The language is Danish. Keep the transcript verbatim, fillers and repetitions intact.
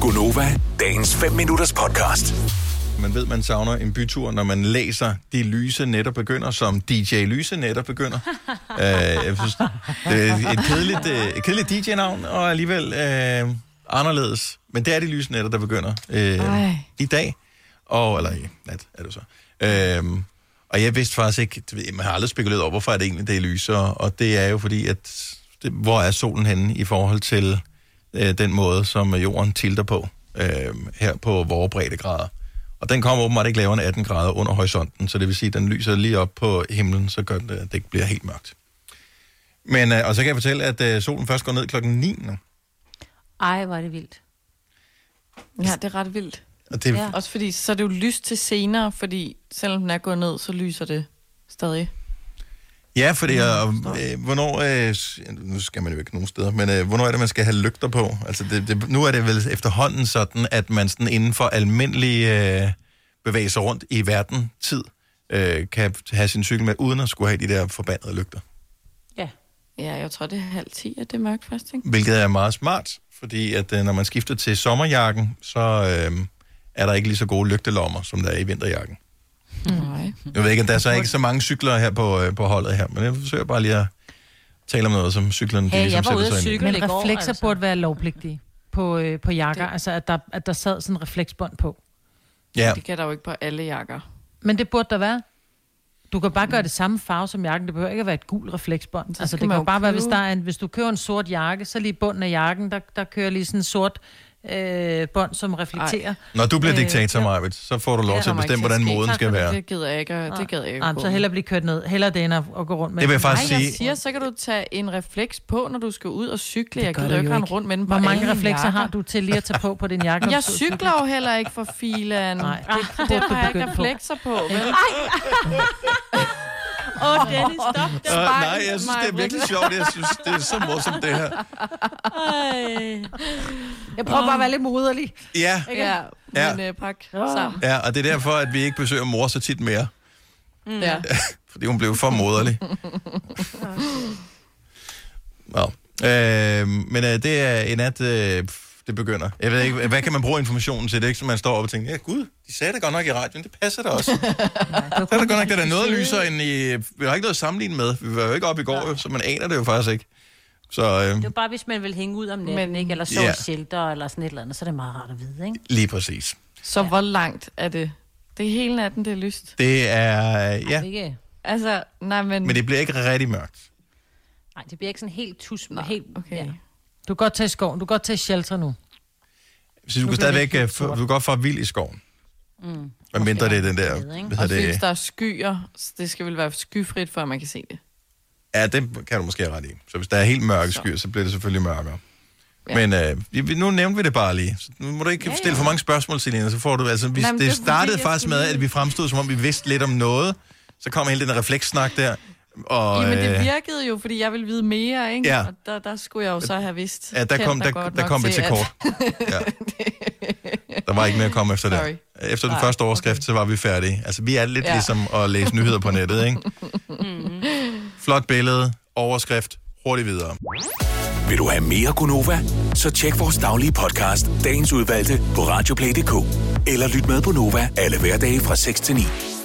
Gunova, dagens fem minutters podcast. Man ved, man savner en bytur, når man læser De Lyse Netter begynder, som D J Lyse Netter begynder. Æh, jeg synes, det er et kedeligt, et kedeligt D J-navn, og alligevel øh, anderledes. Men det er De Lyse Netter, der begynder øh, i dag. Og, eller i nat er det så. Æh, og jeg vidste faktisk ikke, man har aldrig spekuleret over, hvorfor er det egentlig, det er lyser. Og det er jo fordi, at det, hvor er solen henne i forhold til øh, den måde, som jorden tilter på øh, her på vore breddegrader. Og den kommer åbenbart ikke lavere end atten grader under horisonten, så det vil sige, at den lyser lige op på himlen, så gør det, det ikke bliver helt mørkt. Men, øh, og så kan jeg fortælle, at øh, solen først går ned klokken ni. Ej, hvor er det vildt. Ja, det er ret vildt. Og det... ja. Også fordi, så er det jo lyst til senere, fordi selvom den er gået ned, så lyser det stadig. Ja, fordi, og, øh, hvornår, øh, nu skal man jo ikke nogen steder, men øh, hvornår er det, man skal have lygter på? Altså, det, det, nu er det vel efterhånden sådan, at man sådan inden for almindelig øh, bevægelser rundt i verden, tid, øh, kan have sin cykel med, uden at skulle have de der forbandede lygter. Ja, ja, jeg tror, det er halv ti, at det er mørkt først, ikke? Hvilket er meget smart, fordi at øh, når man skifter til sommerjakken, så øh, er der ikke lige så gode lygtelommer, som der er i vinterjakken. Nej. Jeg ved ikke, at der er så ikke så mange cykler her på, øh, på holdet her, men jeg forsøger bare lige at tale om noget, som cyklerne hey, de ligesom sætter sig ind. Hey, jeg var ude at cykle i går. Men reflekser altså. burde være lovpligtige på, øh, på jakker, det... altså at der, at der sad sådan en refleksbånd på. Ja. Det kan der jo ikke på alle jakker. Men det burde der være. Du kan bare gøre det samme farve som jakken, det behøver ikke at være et gul refleksbånd. Så altså det kan jo bare købe. være, hvis, der er en, hvis du køber en sort jakke, så lige bunden af jakken, der, der kører lige sådan en sort... Øh, bånd, som reflekterer. Ej. Når du bliver diktator, Marvitt, så får du lov ja, til at bestemme, hvordan moden skal være. Det gider jeg ikke, og det gider jeg ikke. Ej, så hellere blive kørt ned. Hellere det, end at gå rundt med. Det vil jeg faktisk sige. Jeg siger, så kan du tage en refleks på, når du skal ud og cykle. Det jeg gider ikke rundt med den. Hvor mange reflekser jakker. har du til lige at tage på på din jakke? Jeg cykler jo heller ikke for filan. Nej, det, det har jeg ikke reflekser på. på vel? Åh, oh, Dennis, stop det. Uh, nej, jeg synes, det er virkelig sjovt. Jeg synes, det er så morsomt, det her. Ej. Jeg prøver oh. bare at være lidt moderlig. Ja. Ja, ja. Men uh, pak sammen. Ja, og det er derfor, at vi ikke besøger mor så tit mere. Mm. Ja. Fordi hun blev for moderlig. Wow. øh, men øh, det er en nat, øh, det begynder. Jeg ved ikke, hvad kan man bruge informationen til? Det er ikke, som man står op og tænker, ja gud, de sagde det godt nok i radioen, det passer da også. Nej, det er godt nok, der er noget lyser end i... Vi har ikke noget at sammenligne med. Vi var jo ikke op i går, ja. så man aner det jo faktisk ikke. Så, øh... det er jo bare, hvis man vil hænge ud om natten, men, ikke? Eller så yeah. shelter, eller sådan et eller andet, så er det meget rart at vide, ikke? Lige præcis. Så ja. hvor langt er det? Det er hele natten, det er lyst. Det er... Øh, ja. Ej, altså, nej, men... Men det bliver ikke rigtig mørkt. Nej, det bliver ikke sådan helt tusm. Helt... Okay. Ja. Du kan godt tage i skoven, du kan godt tage i shelter nu. Så du, du kan stadigvæk... Du kan godt få vild i skoven. Mm. Hvad mindre okay. det er den der... Ved, og det... hvis der er skyer, det skal vel være skyfrit, før man kan se det. Ja, det kan du måske have ret i. Så hvis der er helt mørke skyer, så bliver det selvfølgelig mørkere. Ja. Men øh, nu nævnte vi det bare lige. Så nu må du ikke ja, ja. stille for mange spørgsmål, Selina, så får du... Altså, vi, nej, det, det startede fordi, faktisk med, at vi fremstod, som om vi vidste lidt om noget. Så kom hele den reflekssnak der. Og, Jamen, det virkede jo, fordi jeg ville vide mere, ikke? Ja. Og der, der skulle jeg jo så have vidst. Ja, der kom, der, der kom vi til at... kort. Ja. Der var ikke mere at komme efter det. Efter den Ej, første overskrift, okay. så var vi færdige. Altså, vi er lidt ja. ligesom at læse nyheder på nettet, ikke? Mm-hmm. Flot billede, overskrift, hurtigt videre. Vil du have mere Gunova? Så tjek vores daglige podcast, Dagens Udvalgte, på Radioplay punktum d k. Eller lyt med på Nova alle hverdage fra seks til ni.